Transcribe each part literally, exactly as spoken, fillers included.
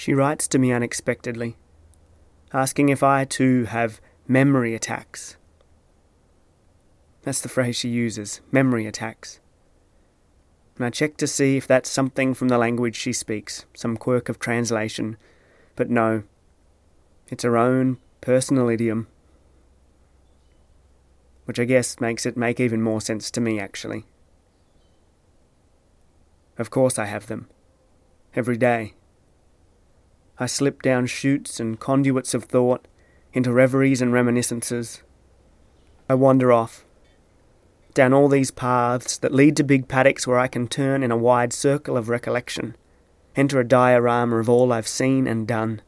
She writes to me unexpectedly, asking if I too have memory attacks. That's the phrase she uses, memory attacks. And I check to see if that's something from the language she speaks, some quirk of translation, but no, it's her own personal idiom, which I guess makes it make even more sense to me, actually. Of course I have them, every day. I slip down chutes and conduits of thought into reveries and reminiscences. I wander off, down all these paths that lead to big paddocks where I can turn in a wide circle of recollection, enter a diorama of all I've seen and done.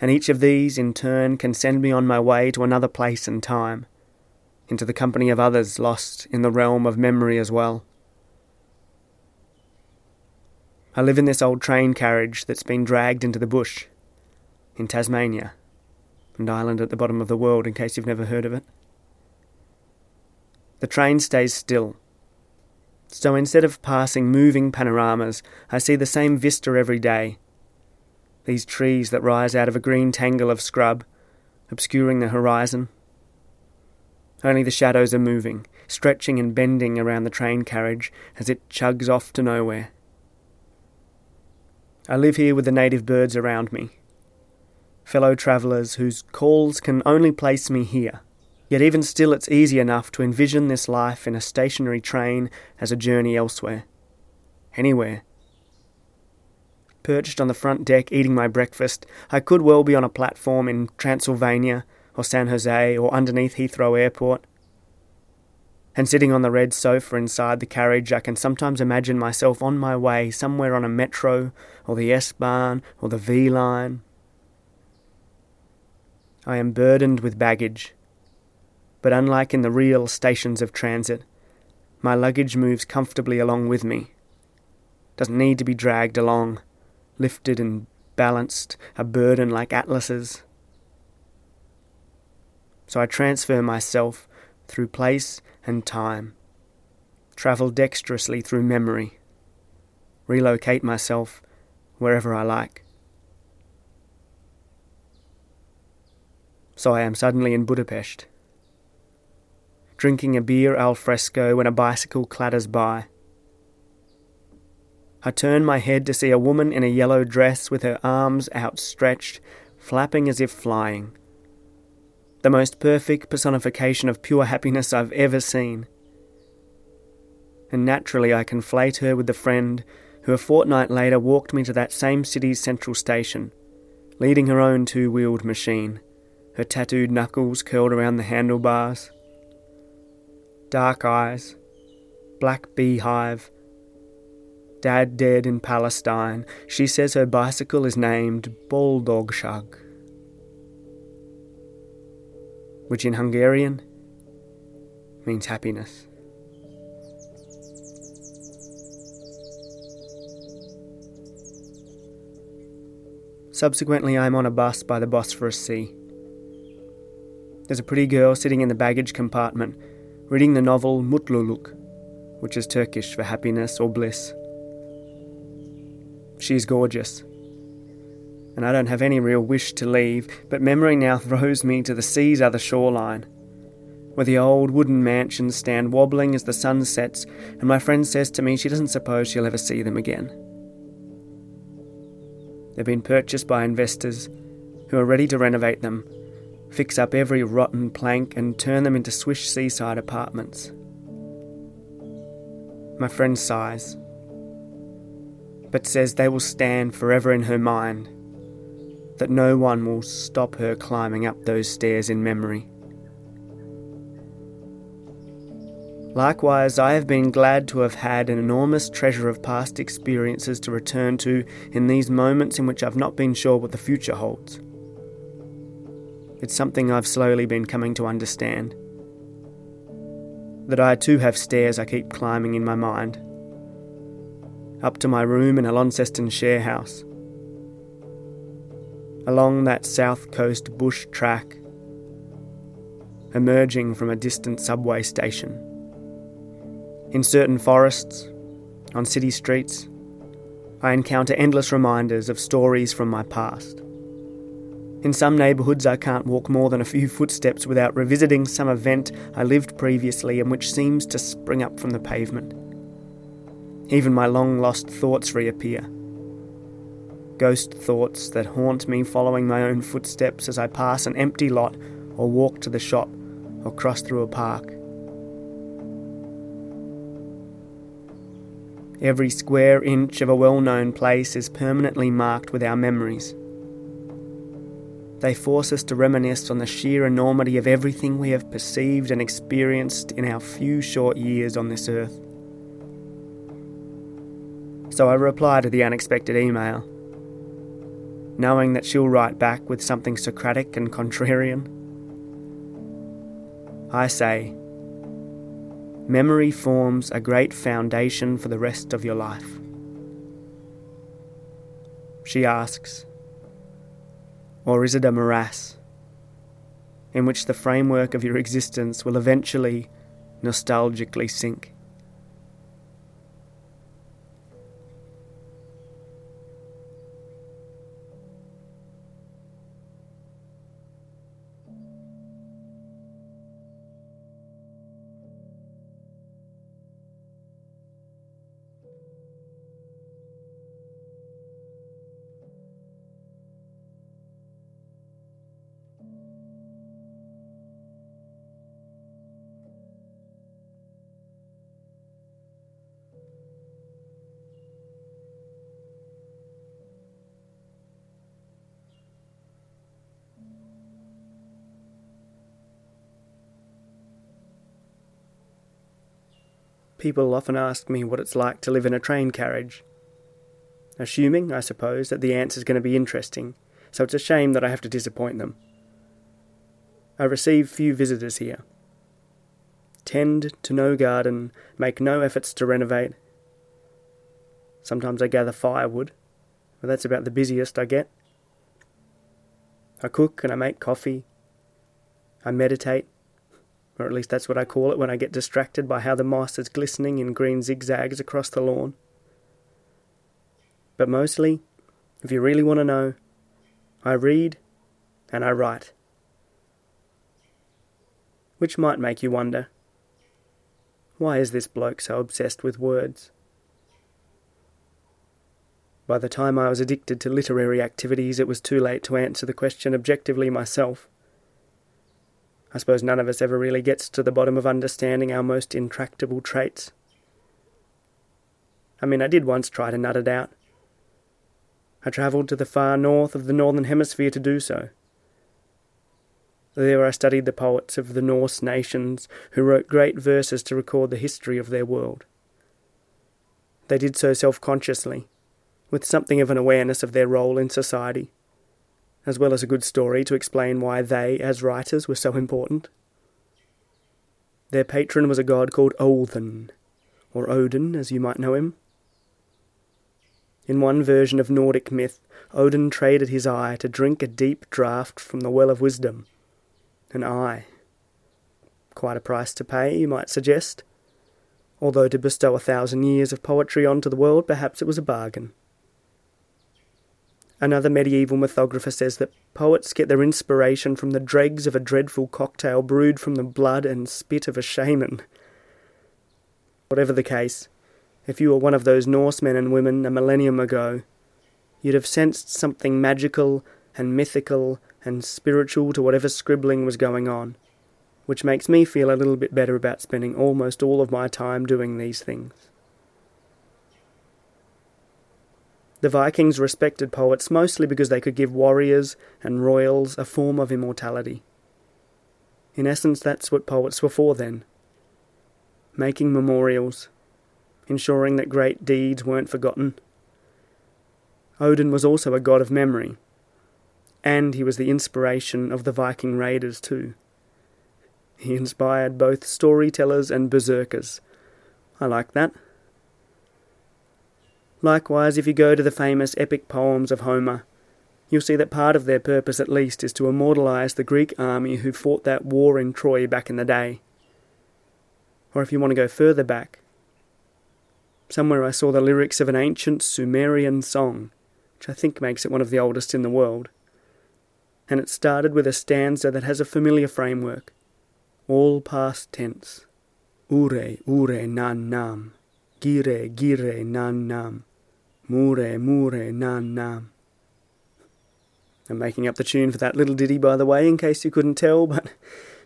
And each of these, in turn, can send me on my way to another place and time, into the company of others lost in the realm of memory as well. I live in this old train carriage that's been dragged into the bush, in Tasmania, an island at the bottom of the world in case you've never heard of it. The train stays still, so instead of passing moving panoramas, I see the same vista every day. These trees that rise out of a green tangle of scrub, obscuring the horizon. Only the shadows are moving, stretching and bending around the train carriage as it chugs off to nowhere. I live here with the native birds around me, fellow travellers whose calls can only place me here, yet even still it's easy enough to envision this life in a stationary train as a journey elsewhere, anywhere. Perched on the front deck eating my breakfast, I could well be on a platform in Transylvania or San Jose or underneath Heathrow Airport. And sitting on the red sofa inside the carriage, I can sometimes imagine myself on my way somewhere on a metro, or the S-Bahn, or the V-Line. I am burdened with baggage, but unlike in the real stations of transit, my luggage moves comfortably along with me. Doesn't need to be dragged along, lifted and balanced, a burden like atlases. So I transfer myself through place and time, travel dexterously through memory, relocate myself wherever I like. So I am suddenly in Budapest, drinking a beer al fresco when a bicycle clatters by. I turn my head to see a woman in a yellow dress with her arms outstretched, flapping as if flying. The most perfect personification of pure happiness I've ever seen. And naturally I conflate her with the friend who a fortnight later walked me to that same city's central station, leading her own two-wheeled machine, her tattooed knuckles curled around the handlebars. Dark eyes, black beehive, Dad dead in Palestine, she says her bicycle is named Boldogshag, which in Hungarian means happiness. Subsequently, I'm on a bus by the Bosphorus Sea. There's a pretty girl sitting in the baggage compartment, reading the novel Mutluluk, which is Turkish for happiness or bliss. She's gorgeous. And I don't have any real wish to leave, but memory now throws me to the sea's other shoreline, where the old wooden mansions stand wobbling as the sun sets, and my friend says to me she doesn't suppose she'll ever see them again. They've been purchased by investors who are ready to renovate them, fix up every rotten plank and turn them into swish seaside apartments. My friend sighs, but says they will stand forever in her mind, that no one will stop her climbing up those stairs in memory. Likewise, I have been glad to have had an enormous treasure of past experiences to return to in these moments in which I've not been sure what the future holds. It's something I've slowly been coming to understand, that I too have stairs I keep climbing in my mind, up to my room in a Launceston share house, along that south coast bush track, emerging from a distant subway station, in certain forests, on city streets, I encounter endless reminders of stories from my past. In some neighbourhoods, I can't walk more than a few footsteps without revisiting some event I lived previously and which seems to spring up from the pavement. Even my long-lost thoughts reappear. Ghost thoughts that haunt me following my own footsteps as I pass an empty lot or walk to the shop or cross through a park. Every square inch of a well-known place is permanently marked with our memories. They force us to reminisce on the sheer enormity of everything we have perceived and experienced in our few short years on this earth. So I reply to the unexpected email, knowing that she'll write back with something Socratic and contrarian. I say, memory forms a great foundation for the rest of your life. She asks, or is it a morass in which the framework of your existence will eventually nostalgically sink? People often ask me what it's like to live in a train carriage, assuming, I suppose, that the answer's going to be interesting, so it's a shame that I have to disappoint them. I receive few visitors here. Tend to no garden, make no efforts to renovate. Sometimes I gather firewood, but that's about the busiest I get. I cook and I make coffee. I meditate. Or at least that's what I call it when I get distracted by how the moss is glistening in green zigzags across the lawn. But mostly, if you really want to know, I read and I write. Which might make you wonder, why is this bloke so obsessed with words? By the time I was addicted to literary activities, it was too late to answer the question objectively myself. I suppose none of us ever really gets to the bottom of understanding our most intractable traits. I mean, I did once try to nut it out. I travelled to the far north of the Northern Hemisphere to do so. There I studied the poets of the Norse nations who wrote great verses to record the history of their world. They did so self-consciously, with something of an awareness of their role in society, as well as a good story to explain why they, as writers, were so important. Their patron was a god called Olden, or Odin, as you might know him. In one version of Nordic myth, Odin traded his eye to drink a deep draught from the well of wisdom. An eye. Quite a price to pay, you might suggest. Although to bestow a thousand years of poetry onto the world, perhaps it was a bargain. Another medieval mythographer says that poets get their inspiration from the dregs of a dreadful cocktail brewed from the blood and spit of a shaman. Whatever the case, if you were one of those Norsemen and women a millennium ago, you'd have sensed something magical and mythical and spiritual to whatever scribbling was going on, which makes me feel a little bit better about spending almost all of my time doing these things. The Vikings respected poets mostly because they could give warriors and royals a form of immortality. In essence, that's what poets were for then. Making memorials, ensuring that great deeds weren't forgotten. Odin was also a god of memory, and he was the inspiration of the Viking raiders too. He inspired both storytellers and berserkers. I like that. Likewise, if you go to the famous epic poems of Homer, you'll see that part of their purpose, at least, is to immortalise the Greek army who fought that war in Troy back in the day. Or if you want to go further back, Somewhere I saw the lyrics of an ancient Sumerian song, which I think makes it one of the oldest in the world. And it started with a stanza that has a familiar framework. All past tense. Ure, ure, nan, nam. Gire, gire, nan, nam. Mure, mure, nan, nam. I'm making up the tune for that little ditty, by the way, in case you couldn't tell, but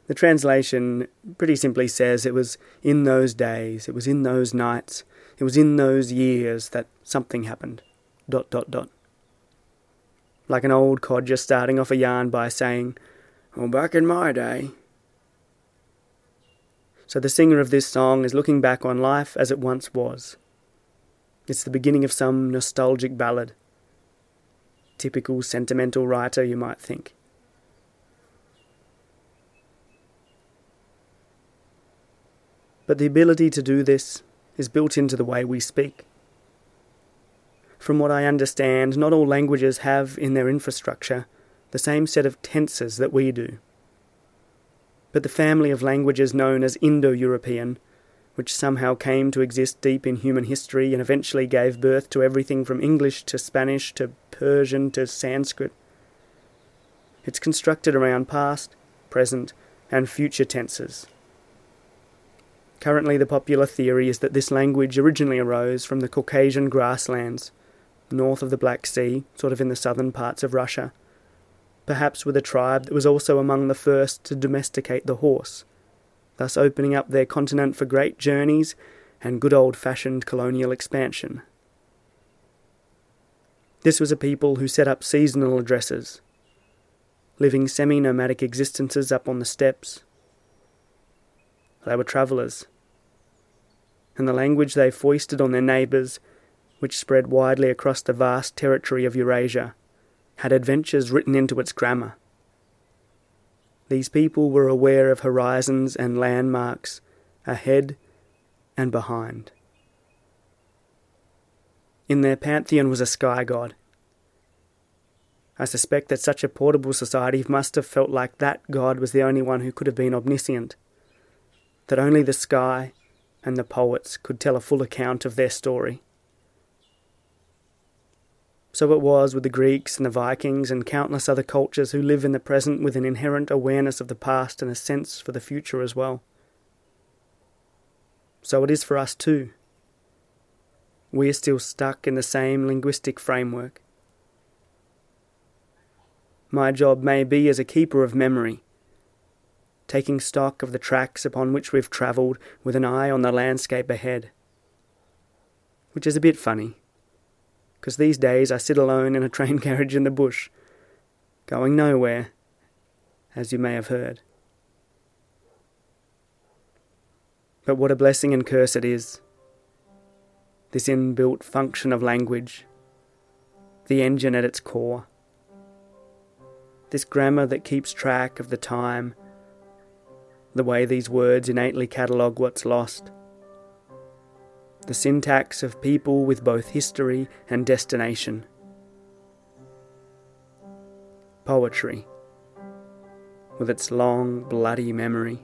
the translation pretty simply says it was in those days, it was in those nights, it was in those years that something happened. Dot, dot, dot. Like an old codger starting off a yarn by saying, "Well, back in my day." So the singer of this song is looking back on life as it once was. It's the beginning of some nostalgic ballad. Typical sentimental writer, you might think. But the ability to do this is built into the way we speak. From what I understand, not all languages have in their infrastructure the same set of tenses that we do. But the family of languages known as Indo-European, which somehow came to exist deep in human history and eventually gave birth to everything from English to Spanish to Persian to Sanskrit. It's constructed around past, present, and future tenses. Currently, the popular theory is that this language originally arose from the Caucasian grasslands, north of the Black Sea, sort of in the southern parts of Russia, perhaps with a tribe that was also among the first to domesticate the horse, thus opening up their continent for great journeys and good old-fashioned colonial expansion. This was a people who set up seasonal addresses, living semi-nomadic existences up on the steppes. They were travellers, and the language they foisted on their neighbours, which spread widely across the vast territory of Eurasia, had adventures written into its grammar. These people were aware of horizons and landmarks ahead and behind. In their pantheon was a sky god. I suspect that such a portable society must have felt like that god was the only one who could have been omniscient, that only the sky and the poets could tell a full account of their story. So it was with the Greeks and the Vikings and countless other cultures who live in the present with an inherent awareness of the past and a sense for the future as well. So it is for us too. We are still stuck in the same linguistic framework. My job may be as a keeper of memory, taking stock of the tracks upon which we've travelled with an eye on the landscape ahead. Which is a bit funny, because these days I sit alone in a train carriage in the bush, going nowhere, as you may have heard. But what a blessing and curse it is, this inbuilt function of language, the engine at its core, this grammar that keeps track of the time, the way these words innately catalogue what's lost, the syntax of people with both history and destination. Poetry, with its long, bloody memory.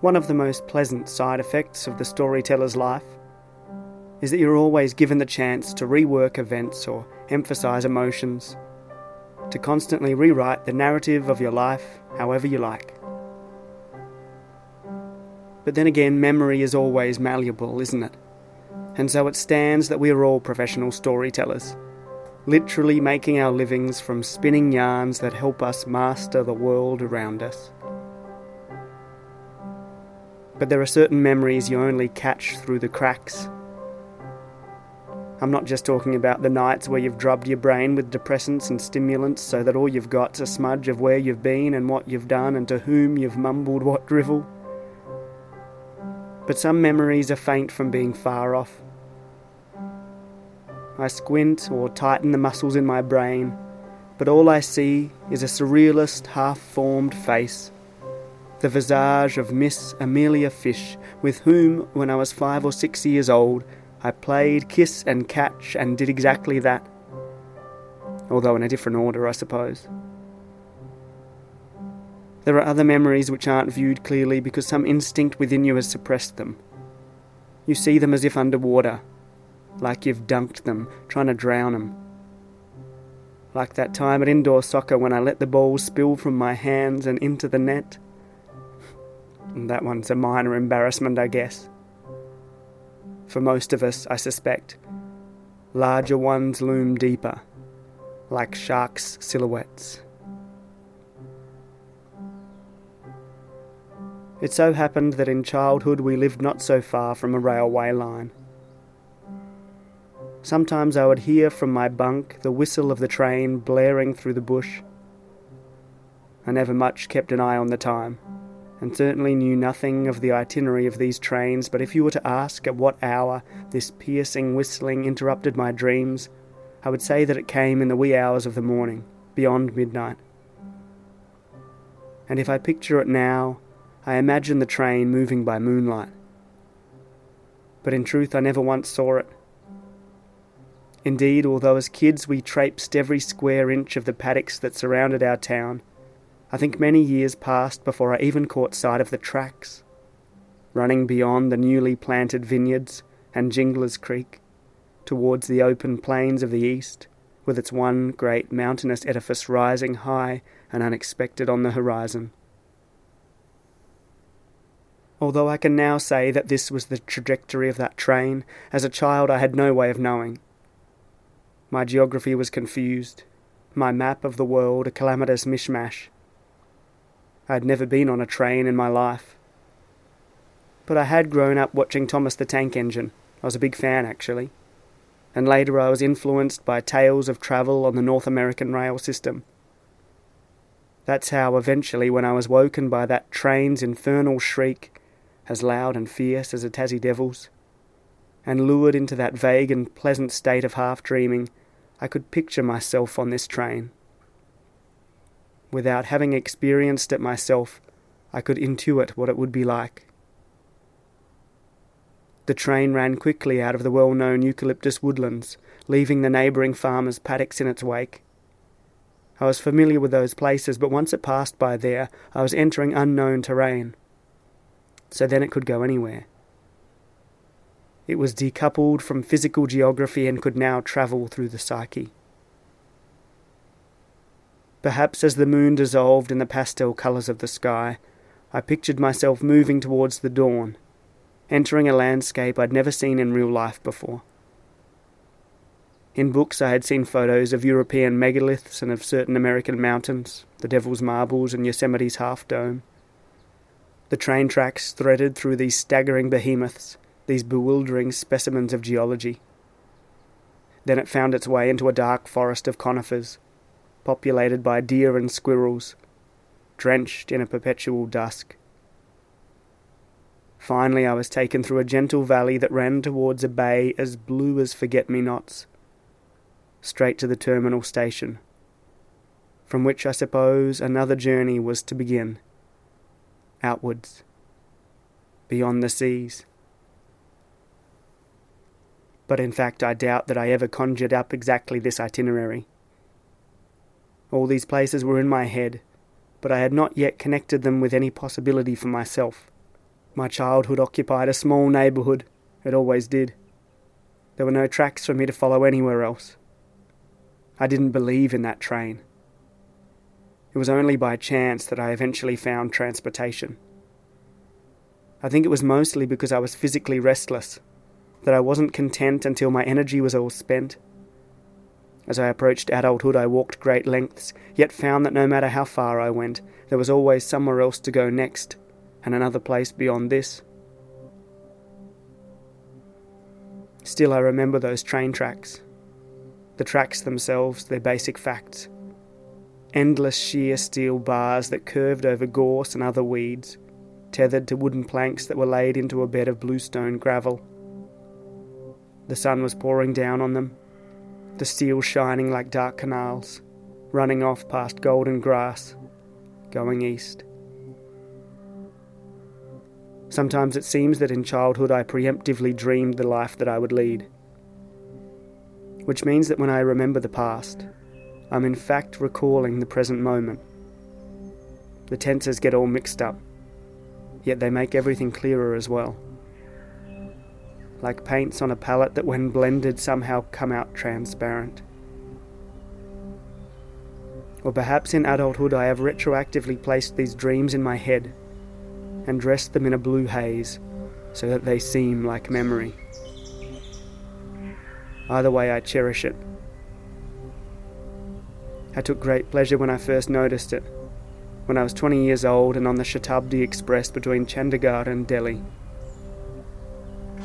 One of the most pleasant side effects of the storyteller's life is that you're always given the chance to rework events or emphasise emotions, to constantly rewrite the narrative of your life however you like. But then again, memory is always malleable, isn't it? And so it stands that we are all professional storytellers, literally making our livings from spinning yarns that help us master the world around us. But there are certain memories you only catch through the cracks. I'm not just talking about the nights where you've drubbed your brain with depressants and stimulants so that all you've got's a smudge of where you've been and what you've done and to whom you've mumbled what drivel. but some memories are faint from being far off. I squint or tighten the muscles in my brain, but all I see is a surrealist, half-formed face, the visage of Miss Amelia Fish, with whom, when I was five or six years old, I played kiss and catch and did exactly that, although in a different order, I suppose. There are other memories which aren't viewed clearly because some instinct within you has suppressed them. You see them as if underwater, like you've dunked them, trying to drown them. Like that time at indoor soccer when I let the ball spill from my hands and into the net. That one's a minor embarrassment, I guess. For most of us, I suspect, larger ones loom deeper, like sharks' silhouettes. It so happened that in childhood we lived not so far from a railway line. Sometimes I would hear from my bunk the whistle of the train blaring through the bush. I never much kept an eye on the time, and certainly knew nothing of the itinerary of these trains, but if you were to ask at what hour this piercing whistling interrupted my dreams, I would say that it came in the wee hours of the morning, beyond midnight. And if I picture it now, I imagine the train moving by moonlight. But in truth, I never once saw it. Indeed, although as kids we traipsed every square inch of the paddocks that surrounded our town, I think many years passed before I even caught sight of the tracks, running beyond the newly planted vineyards and Jingler's Creek, towards the open plains of the east, with its one great mountainous edifice rising high and unexpected on the horizon. Although I can now say that this was the trajectory of that train, as a child I had no way of knowing. My geography was confused, my map of the world a calamitous mishmash. I had never been on a train in my life. But I had grown up watching Thomas the Tank Engine. I was a big fan, actually. And later I was influenced by tales of travel on the North American rail system. That's how eventually, when I was woken by that train's infernal shriek, as loud and fierce as a Tassie devil's, and lured into that vague and pleasant state of half-dreaming, I could picture myself on this train. Without having experienced it myself, I could intuit what it would be like. The train ran quickly out of the well-known eucalyptus woodlands, leaving the neighbouring farmers' paddocks in its wake. I was familiar with those places, but once it passed by there, I was entering unknown terrain. So then it could go anywhere. It was decoupled from physical geography and could now travel through the psyche. Perhaps as the moon dissolved in the pastel colours of the sky, I pictured myself moving towards the dawn, entering a landscape I'd never seen in real life before. In books I had seen photos of European megaliths and of certain American mountains, the Devil's Marbles and Yosemite's Half Dome. The train tracks threaded through these staggering behemoths, these bewildering specimens of geology. Then it found its way into a dark forest of conifers, populated by deer and squirrels, drenched in a perpetual dusk. Finally I was taken through a gentle valley that ran towards a bay as blue as forget-me-nots, straight to the terminal station, from which I suppose another journey was to begin, outwards, beyond the seas. But in fact I doubt that I ever conjured up exactly this itinerary. All these places were in my head, but I had not yet connected them with any possibility for myself. My childhood occupied a small neighbourhood, it always did. There were no tracks for me to follow anywhere else. I didn't believe in that train. It was only by chance that I eventually found transportation. I think it was mostly because I was physically restless, that I wasn't content until my energy was all spent. As I approached adulthood, I walked great lengths, yet found that no matter how far I went, there was always somewhere else to go next, and another place beyond this. Still, I remember those train tracks. The tracks themselves, their basic facts. Endless sheer steel bars that curved over gorse and other weeds, tethered to wooden planks that were laid into a bed of bluestone gravel. The sun was pouring down on them, the steel shining like dark canals, running off past golden grass, going east. Sometimes it seems that in childhood I preemptively dreamed the life that I would lead, which means that when I remember the past, I'm in fact recalling the present moment. The tenses get all mixed up, yet they make everything clearer as well. Like paints on a palette that when blended somehow come out transparent. Or perhaps in adulthood I have retroactively placed these dreams in my head and dressed them in a blue haze so that they seem like memory. Either way, I cherish it. I took great pleasure when I first noticed it, when I was twenty years old and on the Shatabdi Express between Chandigarh and Delhi.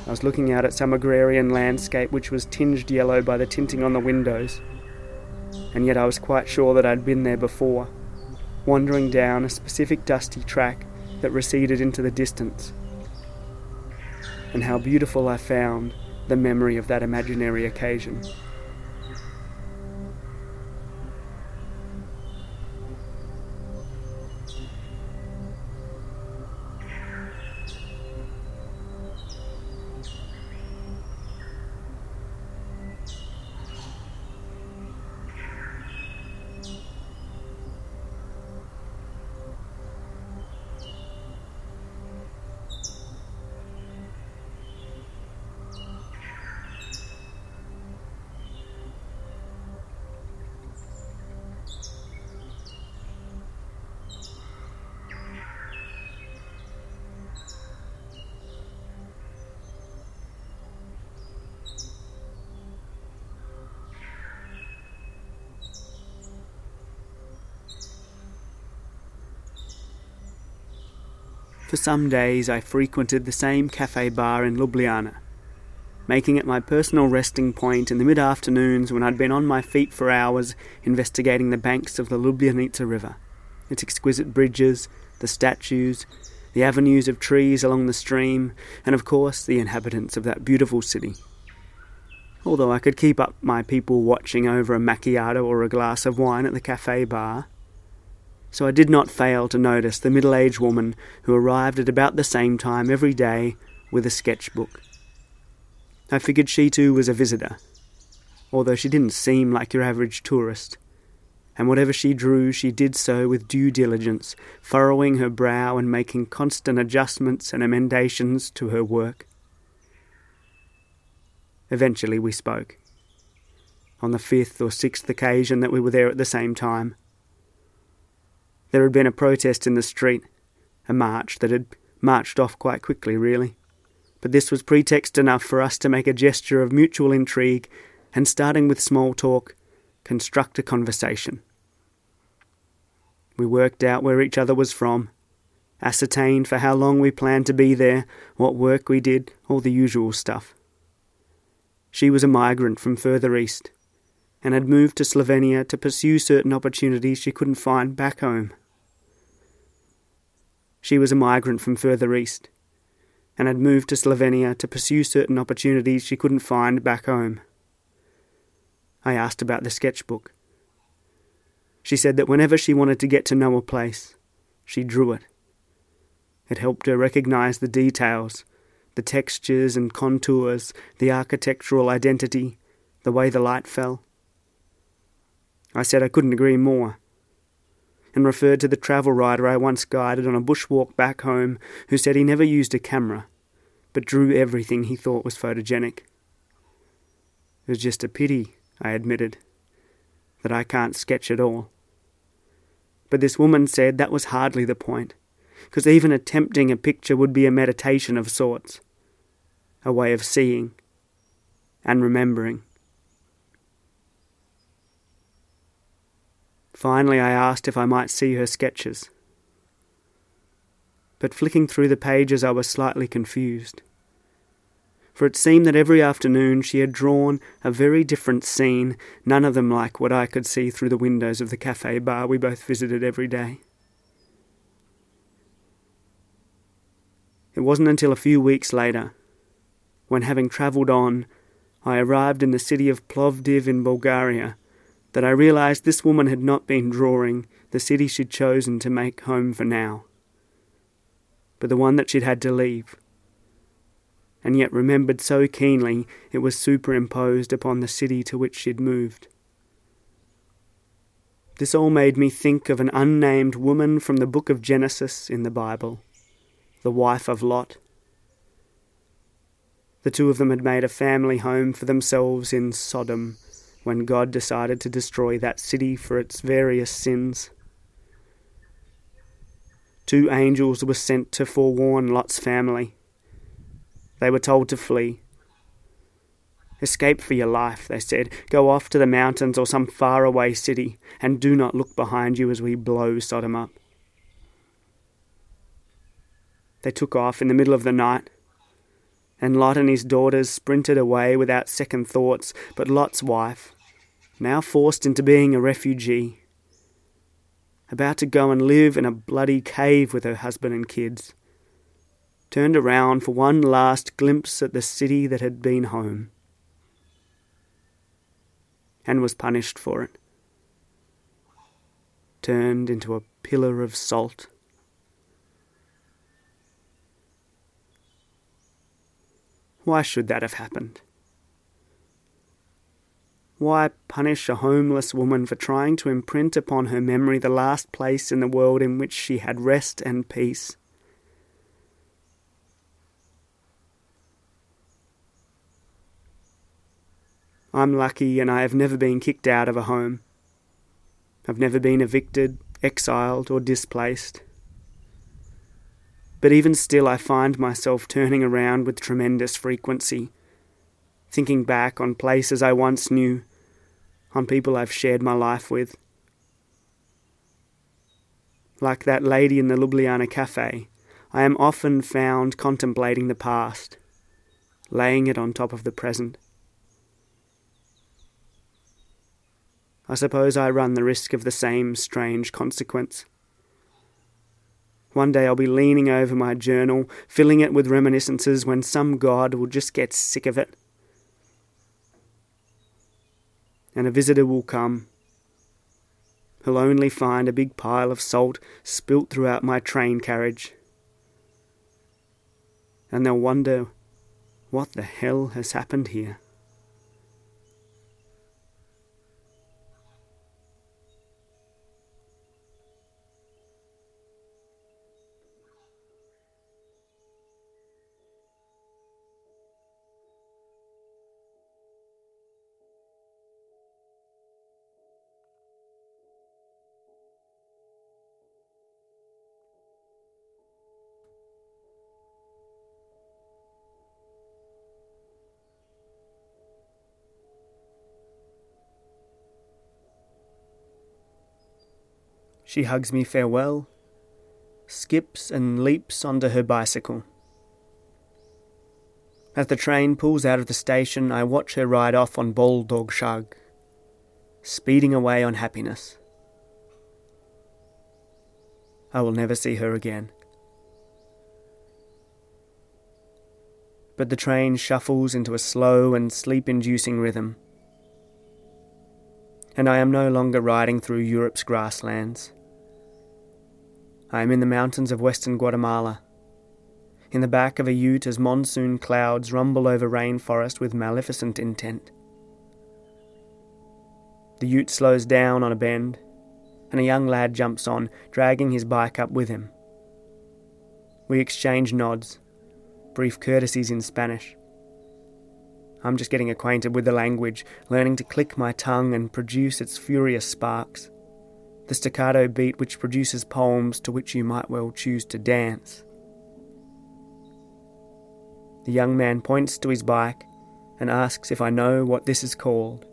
I was looking out at some agrarian landscape which was tinged yellow by the tinting on the windows, and yet I was quite sure that I'd been there before, wandering down a specific dusty track that receded into the distance. And how beautiful I found the memory of that imaginary occasion. For some days I frequented the same café bar in Ljubljana, making it my personal resting point in the mid-afternoons when I'd been on my feet for hours investigating the banks of the Ljubljanica River, its exquisite bridges, the statues, the avenues of trees along the stream, and of course the inhabitants of that beautiful city. Although I could keep up my people watching over a macchiato or a glass of wine at the café bar, so I did not fail to notice the middle-aged woman who arrived at about the same time every day with a sketchbook. I figured she too was a visitor, although she didn't seem like your average tourist, and whatever she drew she did so with due diligence, furrowing her brow and making constant adjustments and emendations to her work. Eventually we spoke, on the fifth or sixth occasion that we were there at the same time. There had been a protest in the street, a march that had marched off quite quickly, really. But this was pretext enough for us to make a gesture of mutual intrigue and, starting with small talk, construct a conversation. We worked out where each other was from, ascertained for how long we planned to be there, what work we did, all the usual stuff. She was a migrant from further east and had moved to Slovenia to pursue certain opportunities she couldn't find back home. She was a migrant from further east, and had moved to Slovenia to pursue certain opportunities she couldn't find back home. I asked about the sketchbook. She said that whenever she wanted to get to know a place, she drew it. It helped her recognize the details, the textures and contours, the architectural identity, the way the light fell. I said I couldn't agree more, and referred to the travel writer I once guided on a bushwalk back home who said he never used a camera, but drew everything he thought was photogenic. It was just a pity, I admitted, that I can't sketch at all. But this woman said that was hardly the point, because even attempting a picture would be a meditation of sorts, a way of seeing and remembering. Finally, I asked if I might see her sketches. But flicking through the pages, I was slightly confused, for it seemed that every afternoon she had drawn a very different scene, none of them like what I could see through the windows of the cafe bar we both visited every day. wasn't until a few weeks later, when having travelled on, I arrived in the city of Plovdiv in Bulgaria, that I realised this woman had not been drawing the city she'd chosen to make home for now, but the one that she'd had to leave, and yet remembered so keenly it was superimposed upon the city to which she'd moved. This all made me think of an unnamed woman from the book of Genesis in the Bible, the wife of Lot. The two of them had made a family home for themselves in Sodom when God decided to destroy that city for its various sins. Two angels were sent to forewarn Lot's family. They were told to flee. "Escape for your life," they said. "Go off to the mountains or some faraway city, and do not look behind you as we blow Sodom up." They took off in the middle of the night, and Lot and his daughters sprinted away without second thoughts, but Lot's wife, now forced into being a refugee, about to go and live in a bloody cave with her husband and kids, turned around for one last glimpse at the city that had been home, and was punished for it, turned into a pillar of salt. Why should that have happened? Why punish a homeless woman for trying to imprint upon her memory the last place in the world in which she had rest and peace? I'm lucky and I have never been kicked out of a home. I've never been evicted, exiled, or displaced. But even still I find myself turning around with tremendous frequency, thinking back on places I once knew, on people I've shared my life with. Like that lady in the Ljubljana cafe, I am often found contemplating the past, laying it on top of the present. I suppose I run the risk of the same strange consequence. One day I'll be leaning over my journal, filling it with reminiscences, when some god will just get sick of it. And a visitor will come. He'll only find a big pile of salt spilt throughout my train carriage. And they'll wonder, what the hell has happened here? She hugs me farewell, skips and leaps onto her bicycle. As the train pulls out of the station, I watch her ride off on Boldogsjag, speeding away on happiness. I will never see her again. But the train shuffles into a slow and sleep-inducing rhythm, and I am no longer riding through Europe's grasslands. I am in the mountains of western Guatemala, in the back of a ute as monsoon clouds rumble over rainforest with maleficent intent. The ute slows down on a bend, and a young lad jumps on, dragging his bike up with him. We exchange nods, brief courtesies in Spanish. I'm just getting acquainted with the language, learning to click my tongue and produce its furious sparks, the staccato beat which produces poems to which you might well choose to dance. The young man points to his bike and asks if I know what this is called.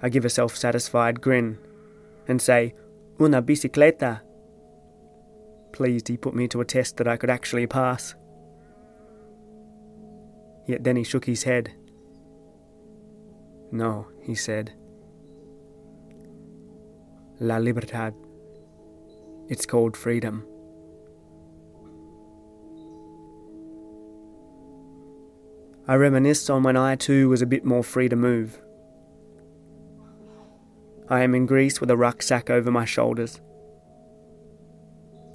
I give a self-satisfied grin and say, "Una bicicleta." Pleased he put me to a test that I could actually pass. Yet then he shook his head. "No," he said. "La libertad. It's called freedom." I reminisce on when I too was a bit more free to move. I am in Greece with a rucksack over my shoulders.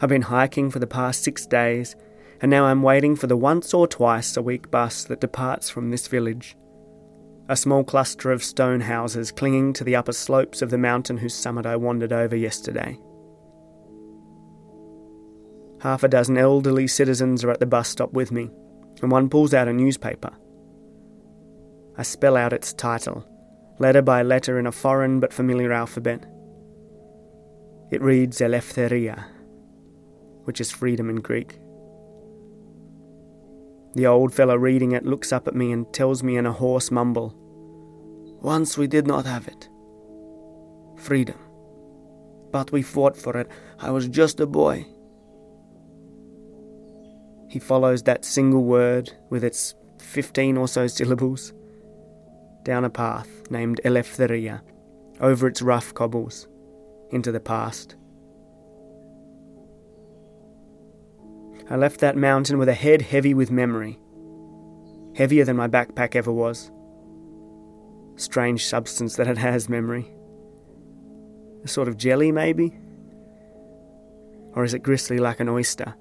I've been hiking for the past six days, and now I'm waiting for the once or twice a week bus that departs from this village, a small cluster of stone houses clinging to the upper slopes of the mountain whose summit I wandered over yesterday. Half a dozen elderly citizens are at the bus stop with me, and one pulls out a newspaper. I spell out its title, letter by letter in a foreign but familiar alphabet. It reads Eleftheria, which is freedom in Greek. The old fellow reading it looks up at me and tells me in a hoarse mumble, "Once we did not have it. Freedom. But we fought for it. I was just a boy." He follows that single word, with its fifteen or so syllables, down a path named Eleftheria, over its rough cobbles, into the past. I left that mountain with a head heavy with memory, heavier than my backpack ever was. Strange substance that it has, memory. A sort of jelly, maybe? Or is it gristly like an oyster?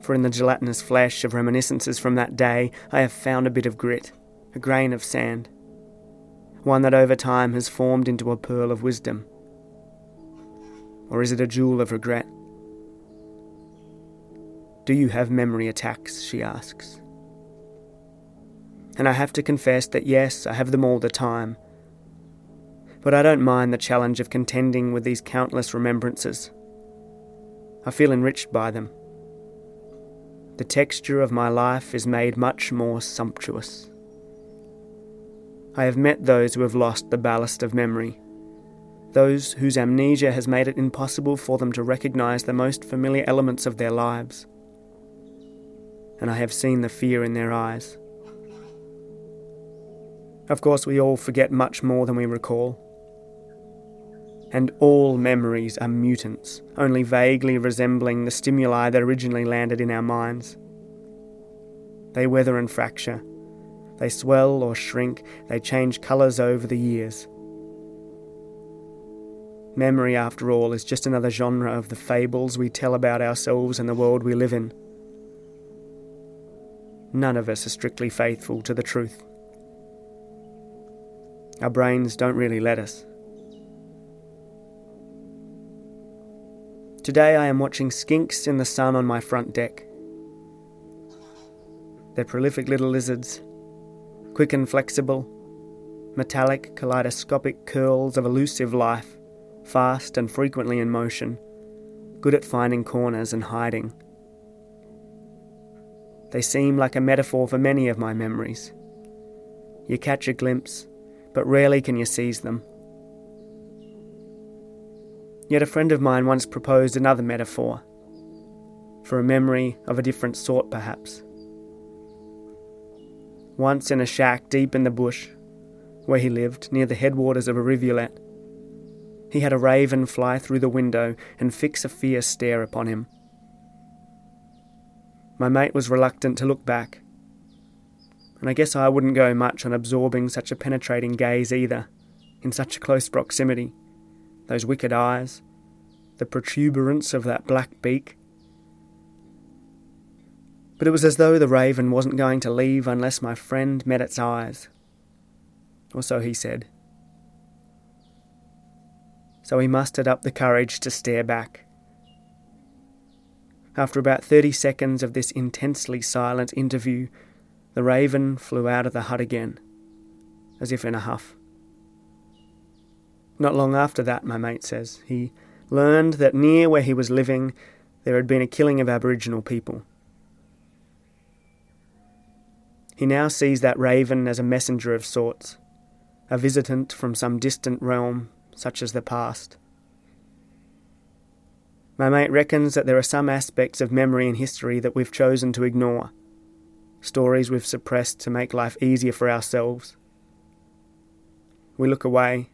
For in the gelatinous flesh of reminiscences from that day, I have found a bit of grit, a grain of sand, one that over time has formed into a pearl of wisdom. Or is it a jewel of regret? "Do you have memory attacks?" she asks. And I have to confess that yes, I have them all the time. But I don't mind the challenge of contending with these countless remembrances. I feel enriched by them. The texture of my life is made much more sumptuous. I have met those who have lost the ballast of memory, those whose amnesia has made it impossible for them to recognise the most familiar elements of their lives. And I have seen the fear in their eyes. Of course, we all forget much more than we recall. And all memories are mutants, only vaguely resembling the stimuli that originally landed in our minds. They weather and fracture. They swell or shrink. They change colours over the years. Memory, after all, is just another genre of the fables we tell about ourselves and the world we live in. None of us are strictly faithful to the truth. Our brains don't really let us. Today I am watching skinks in the sun on my front deck. They're prolific little lizards, quick and flexible, metallic, kaleidoscopic curls of elusive life, fast and frequently in motion, good at finding corners and hiding. They seem like a metaphor for many of my memories. You catch a glimpse, but rarely can you seize them. Yet a friend of mine once proposed another metaphor, for a memory of a different sort perhaps. Once in a shack deep in the bush, where he lived, near the headwaters of a rivulet, he had a raven fly through the window and fix a fierce stare upon him. My mate was reluctant to look back, and I guess I wouldn't go much on absorbing such a penetrating gaze either, in such a close proximity. Those wicked eyes, the protuberance of that black beak. But it was as though the raven wasn't going to leave unless my friend met its eyes. Or so he said. So he mustered up the courage to stare back. After about thirty seconds of this intensely silent interview, the raven flew out of the hut again, as if in a huff. Not long after that, my mate says, he learned that near where he was living, there had been a killing of Aboriginal people. He now sees that raven as a messenger of sorts, a visitant from some distant realm, such as the past. My mate reckons that there are some aspects of memory and history that we've chosen to ignore, stories we've suppressed to make life easier for ourselves. We look away,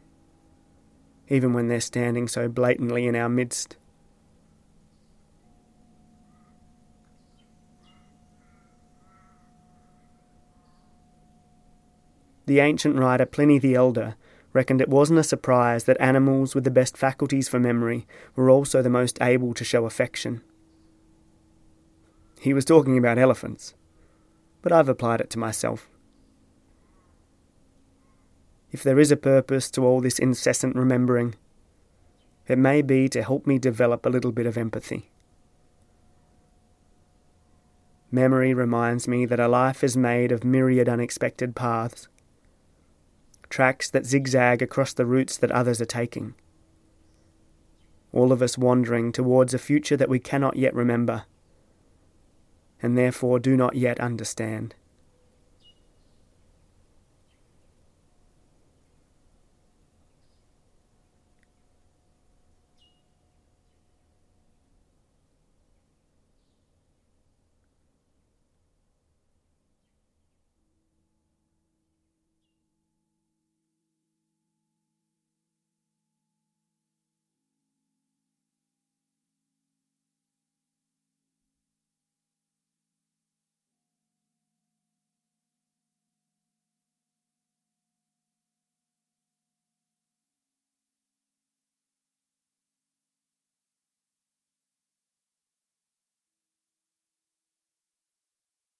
even when they're standing so blatantly in our midst. The ancient writer Pliny the Elder reckoned it wasn't a surprise that animals with the best faculties for memory were also the most able to show affection. He was talking about elephants, but I've applied it to myself. If there is a purpose to all this incessant remembering, it may be to help me develop a little bit of empathy. Memory reminds me that a life is made of myriad unexpected paths, tracks that zigzag across the routes that others are taking, all of us wandering towards a future that we cannot yet remember, and therefore do not yet understand.